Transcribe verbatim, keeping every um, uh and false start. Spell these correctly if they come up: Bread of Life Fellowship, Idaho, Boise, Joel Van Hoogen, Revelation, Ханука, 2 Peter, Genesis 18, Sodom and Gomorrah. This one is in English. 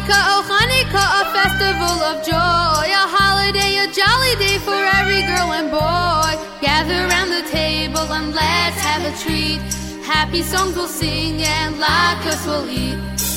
Hanukkah, oh Hanukkah, a festival of joy, a holiday, a jolly day for every girl and boy. Gather round the table and let's have a treat. Happy songs we'll sing and latkes we'll eat.